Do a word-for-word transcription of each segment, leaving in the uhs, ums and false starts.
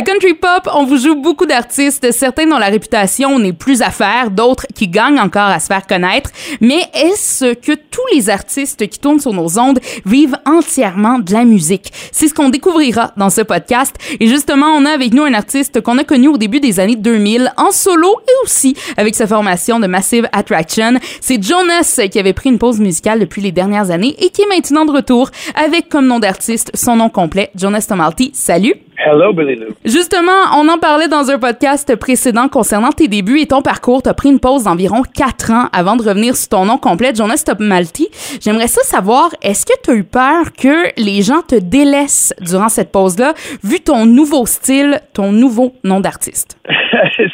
À Country Pop, on vous joue beaucoup d'artistes, certains dont la réputation n'est plus à faire, d'autres qui gagnent encore à se faire connaître. Mais est-ce que tous les artistes qui tournent sur nos ondes vivent entièrement de la musique? C'est ce qu'on découvrira dans ce podcast. Et justement, on a avec nous un artiste qu'on a connu au début des années deux mille, en solo et aussi avec sa formation de Massive Attraction. C'est Jonas qui avait pris une pause musicale depuis les dernières années et qui est maintenant de retour avec comme nom d'artiste son nom complet, Jonas Tomalty. Salut! Hello, Billy Lou. Justement, on en parlait dans un podcast précédent concernant tes débuts et ton parcours. T'as pris une pause d'environ quatre ans avant de revenir sur ton nom complet, Jonas Tomalty. J'aimerais ça savoir, est-ce que t'as eu peur que les gens te délaissent durant cette pause-là, vu ton nouveau style, ton nouveau nom d'artiste?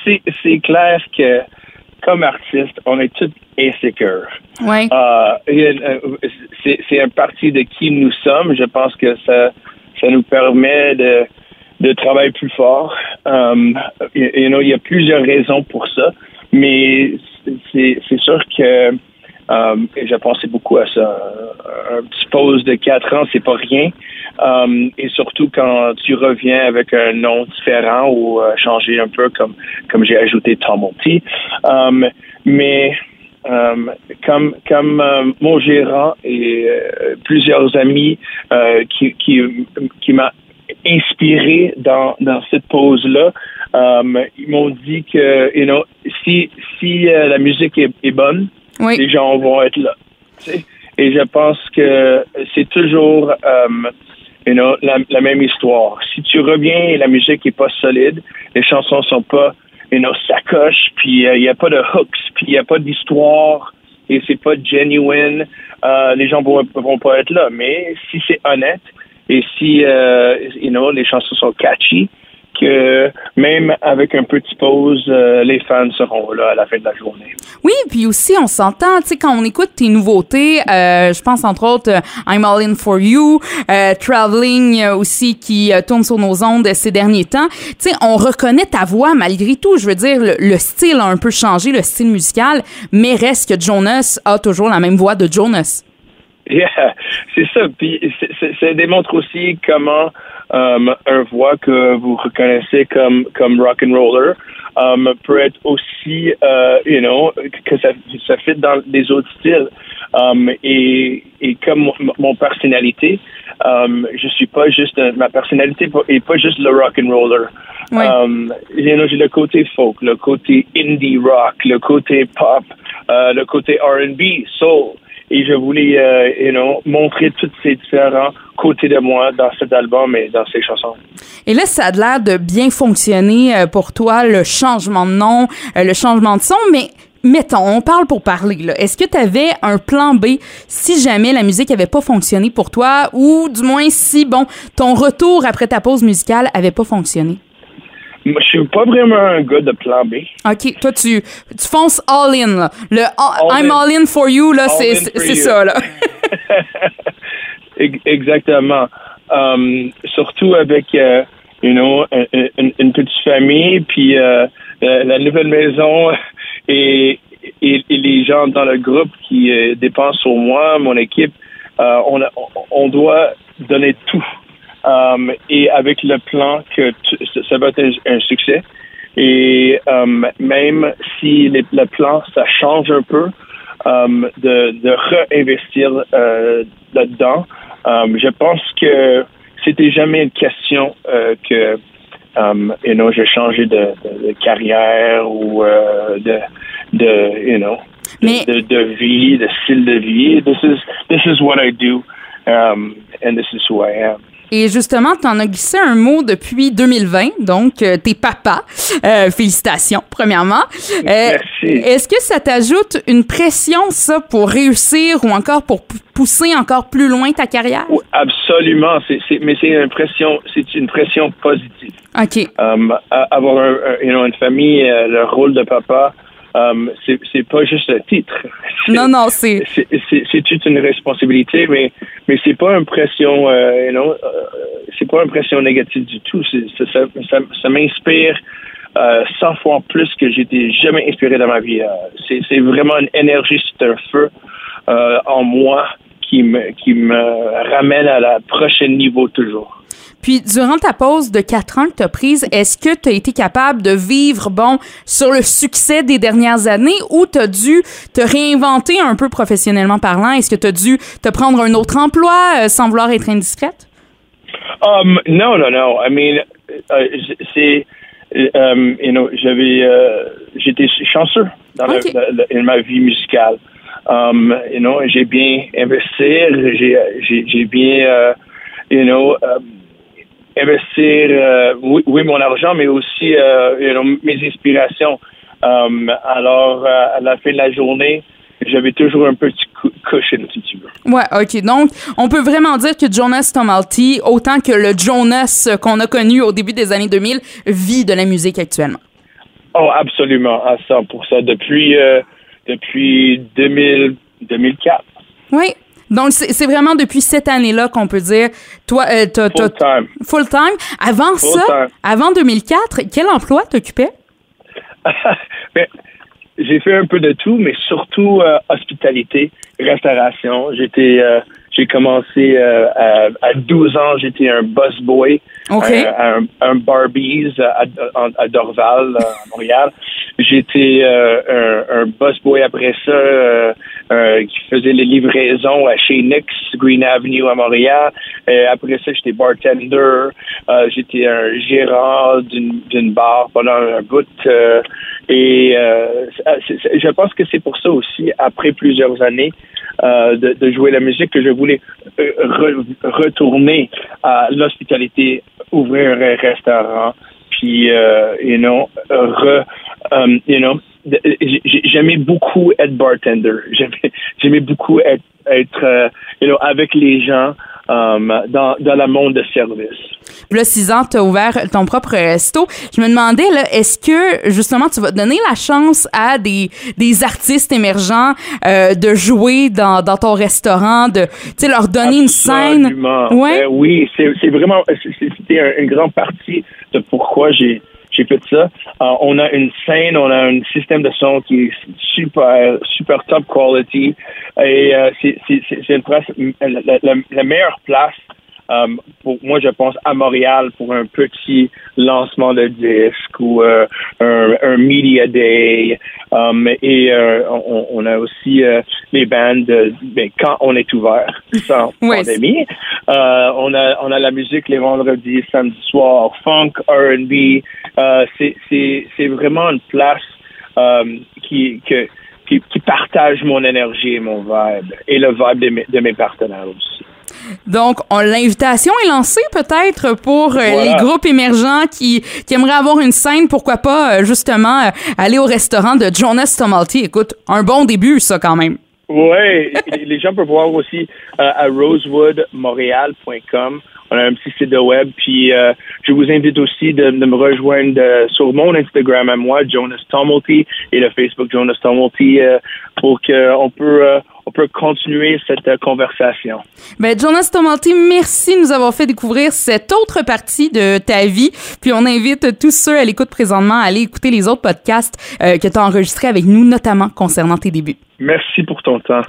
c'est, c'est clair que, comme artiste, on est tous insécures. Oui. Euh, c'est, c'est un parti de qui nous sommes. Je pense que ça, ça nous permet de de travail plus fort. Um, you, you know, il y a plusieurs raisons pour ça, mais c'est, c'est sûr que um, j'ai pensé beaucoup à ça. Un petit pause de quatre ans, c'est pas rien. Um, et surtout quand tu reviens avec un nom différent ou uh, changé un peu, comme comme j'ai ajouté Tomalty. Um, mais Um, comme comme euh, mon gérant et euh, plusieurs amis euh, qui qui qui m'a inspiré dans dans cette pause là, um, ils m'ont dit que you know si si euh, la musique est, est bonne, oui, les gens vont être là. Tu sais? Et je pense que c'est toujours um, you know la, la même histoire. Si tu reviens et la musique est pas solide, les chansons sont pas et nos sacoches, puis il euh, n'y a pas de hooks, puis il n'y a pas d'histoire, et c'est pas genuine, euh, les gens vont, vont pas être là. Mais si c'est honnête, et si euh, you know, les chansons sont catchy, que même avec un petit pause, euh, les fans seront là à la fin de la journée. Oui, puis aussi, on s'entend, tu sais, quand on écoute tes nouveautés, euh, je pense entre autres euh, I'm All In For You, euh, Traveling euh, aussi, qui euh, tourne sur nos ondes ces derniers temps, tu sais, on reconnaît ta voix malgré tout, je veux dire, le, le style a un peu changé, le style musical, mais reste que Jonas a toujours la même voix de Jonas. Yeah, c'est ça, puis c'est, c'est, ça démontre aussi comment Um, un voix que vous reconnaissez comme comme rock and roller um, peut être aussi uh, you know que ça ça fit dans les autres styles um, et et comme mon, mon personnalité um, je suis pas juste ma personnalité est pas juste le rock and roller. Oui. um, you know, j'ai le côté folk, le côté indie rock, le côté pop, uh, le côté R and B, soul. Et je voulais, euh, you know, montrer tous ces différents côtés de moi dans cet album et dans ces chansons. Et là, ça a l'air de bien fonctionner pour toi, le changement de nom, le changement de son, mais mettons, on parle pour parler, là. Est-ce que tu avais un plan B si jamais la musique n'avait pas fonctionné pour toi ou du moins si, bon, ton retour après ta pause musicale n'avait pas fonctionné? Moi, je suis pas vraiment un gars de plan B. OK. Toi, tu, tu fonces all in, là. Le all, all I'm in. All in for you, là, all c'est, c'est, c'est you. Ça, là. Exactement. Um, surtout avec, uh, you know, une, une petite famille, puis uh, la, la nouvelle maison et, et, et les gens dans le groupe qui uh, dépensent sur moi, mon équipe, uh, on, a, on doit donner tout. Um, et avec le plan que tu, ça va être un, un succès. Et um, même si les, le plan, ça change un peu, um, de, de réinvestir euh, là-dedans, um, je pense que c'était jamais une question euh, que um, you know, j'ai changé de, de, de carrière ou euh, de, de, you know, de, de, de vie, de style de vie. This is, this is what I do, um, and this is who I am. Et justement, tu en as glissé un mot depuis deux mille vingt, donc euh, t'es papa. Euh, félicitations, premièrement. Euh, Merci. Est-ce que ça t'ajoute une pression, ça, pour réussir ou encore pour p- pousser encore plus loin ta carrière? Oui, absolument. C'est, c'est, mais c'est une pression, c'est une pression positive. OK. Um, avoir un, un, you know, une famille, le rôle de papa, um, c'est, c'est pas juste le titre. C'est, non, non, c'est... C'est, c'est, c'est une responsabilité, mais... Mais c'est pas une pression, euh, you know, euh, c'est pas une pression négative du tout. C'est, c'est, ça, ça, ça m'inspire euh, cent fois plus que j'étais jamais inspiré dans ma vie. Euh, c'est, c'est vraiment une énergie, c'est un feu euh, en moi qui me qui me ramène à la prochaine niveau toujours. Puis, durant ta pause de quatre ans que tu as prise, est-ce que tu as été capable de vivre, bon, sur le succès des dernières années ou tu as dû te réinventer un peu professionnellement parlant? Est-ce que tu as dû te prendre un autre emploi euh, sans vouloir être indiscrète? Um, non, non, non. I mean, uh, c'est... Um, you know, j'avais, euh, j'étais chanceux dans okay. la, la, la, ma vie musicale. Um, you know, j'ai bien investir, j'ai, j'ai, j'ai bien, euh, you know, euh, investir, euh, oui, oui, mon argent, mais aussi, euh, you know, mes inspirations. Um, alors, euh, à la fin de la journée, j'avais toujours un petit cushion, si tu veux. Ouais, OK. Donc, on peut vraiment dire que Jonas Tomalty, autant que le Jonas qu'on a connu au début des années deux mille, vit de la musique actuellement. Oh, absolument, à cent pour cent. Depuis, euh, depuis deux mille, deux mille quatre. Oui. Donc, c'est, c'est vraiment depuis cette année-là qu'on peut dire... toi, euh, t'as, full t'as, time. Full time. Avant full ça, time. Avant deux mille quatre, quel emploi t'occupais? Mais... j'ai fait un peu de tout, mais surtout euh, hospitalité, restauration. J'étais, euh, j'ai commencé euh, à, à douze ans, j'étais un bus boy, okay. un, un, un Barbies à, à, à Dorval, à Montréal. J'étais euh, un, un bus boy après ça, euh, euh, qui faisait les livraisons à chez Nix, Green Avenue à Montréal. Et après ça, j'étais bartender. Euh, j'étais un gérant d'une, d'une bar pendant un bout. Euh, et euh, c'est, c'est, je pense que c'est pour ça aussi, après plusieurs années euh, de, de jouer la musique, que je voulais re- retourner à l'hospitalité, ouvrir un restaurant. Puis, euh, you know, re, um, you know, j'aimais beaucoup être bartender. J'aimais, j'aimais beaucoup être, être, you know, avec les gens um, dans, dans le monde de service. Là, six ans, tu as ouvert ton propre resto. Je me demandais, là, est-ce que, justement, tu vas donner la chance à des, des artistes émergents euh, de jouer dans, dans ton restaurant, de, tu sais, leur donner absolument. Une scène? Ouais. Ben oui, c'est, c'est vraiment, c'est, c'était une grande partie de pourquoi j'ai, j'ai fait ça. Euh, on a une scène, on a un système de son qui est super, super top quality. Et euh, c'est, c'est, c'est une place, la, la, la meilleure place. Um, pour moi, je pense à Montréal pour un petit lancement de disque ou euh, un, un media day. Um, et euh, on, on a aussi euh, les bandes euh, ben, quand on est ouvert, sans oui. pandémie. Euh, on a on a la musique les vendredis, samedi soir, funk, R and B. Euh, c'est c'est c'est vraiment une place euh, qui que qui, qui partage mon énergie et mon vibe et le vibe de mes, de mes partenaires aussi. Donc, on, l'invitation est lancée peut-être pour euh, voilà. les groupes émergents qui, qui aimeraient avoir une scène, pourquoi pas euh, justement euh, aller au restaurant de Jonas Tomalty. Écoute, un bon début ça quand même. Oui, les gens peuvent voir aussi euh, à rosewood montréal dot com. On a un petit site de web, puis euh, je vous invite aussi de, de me rejoindre de, sur mon Instagram à moi, Jonas Tomalty, et le Facebook Jonas Tomalty, euh, pour qu'on peut, euh, on peut continuer cette euh, conversation. Ben, Jonas Tomalty, merci de nous avoir fait découvrir cette autre partie de ta vie, puis on invite tous ceux à l'écoute présentement à aller écouter les autres podcasts euh, que tu as enregistrés avec nous, notamment concernant tes débuts. Merci pour ton temps.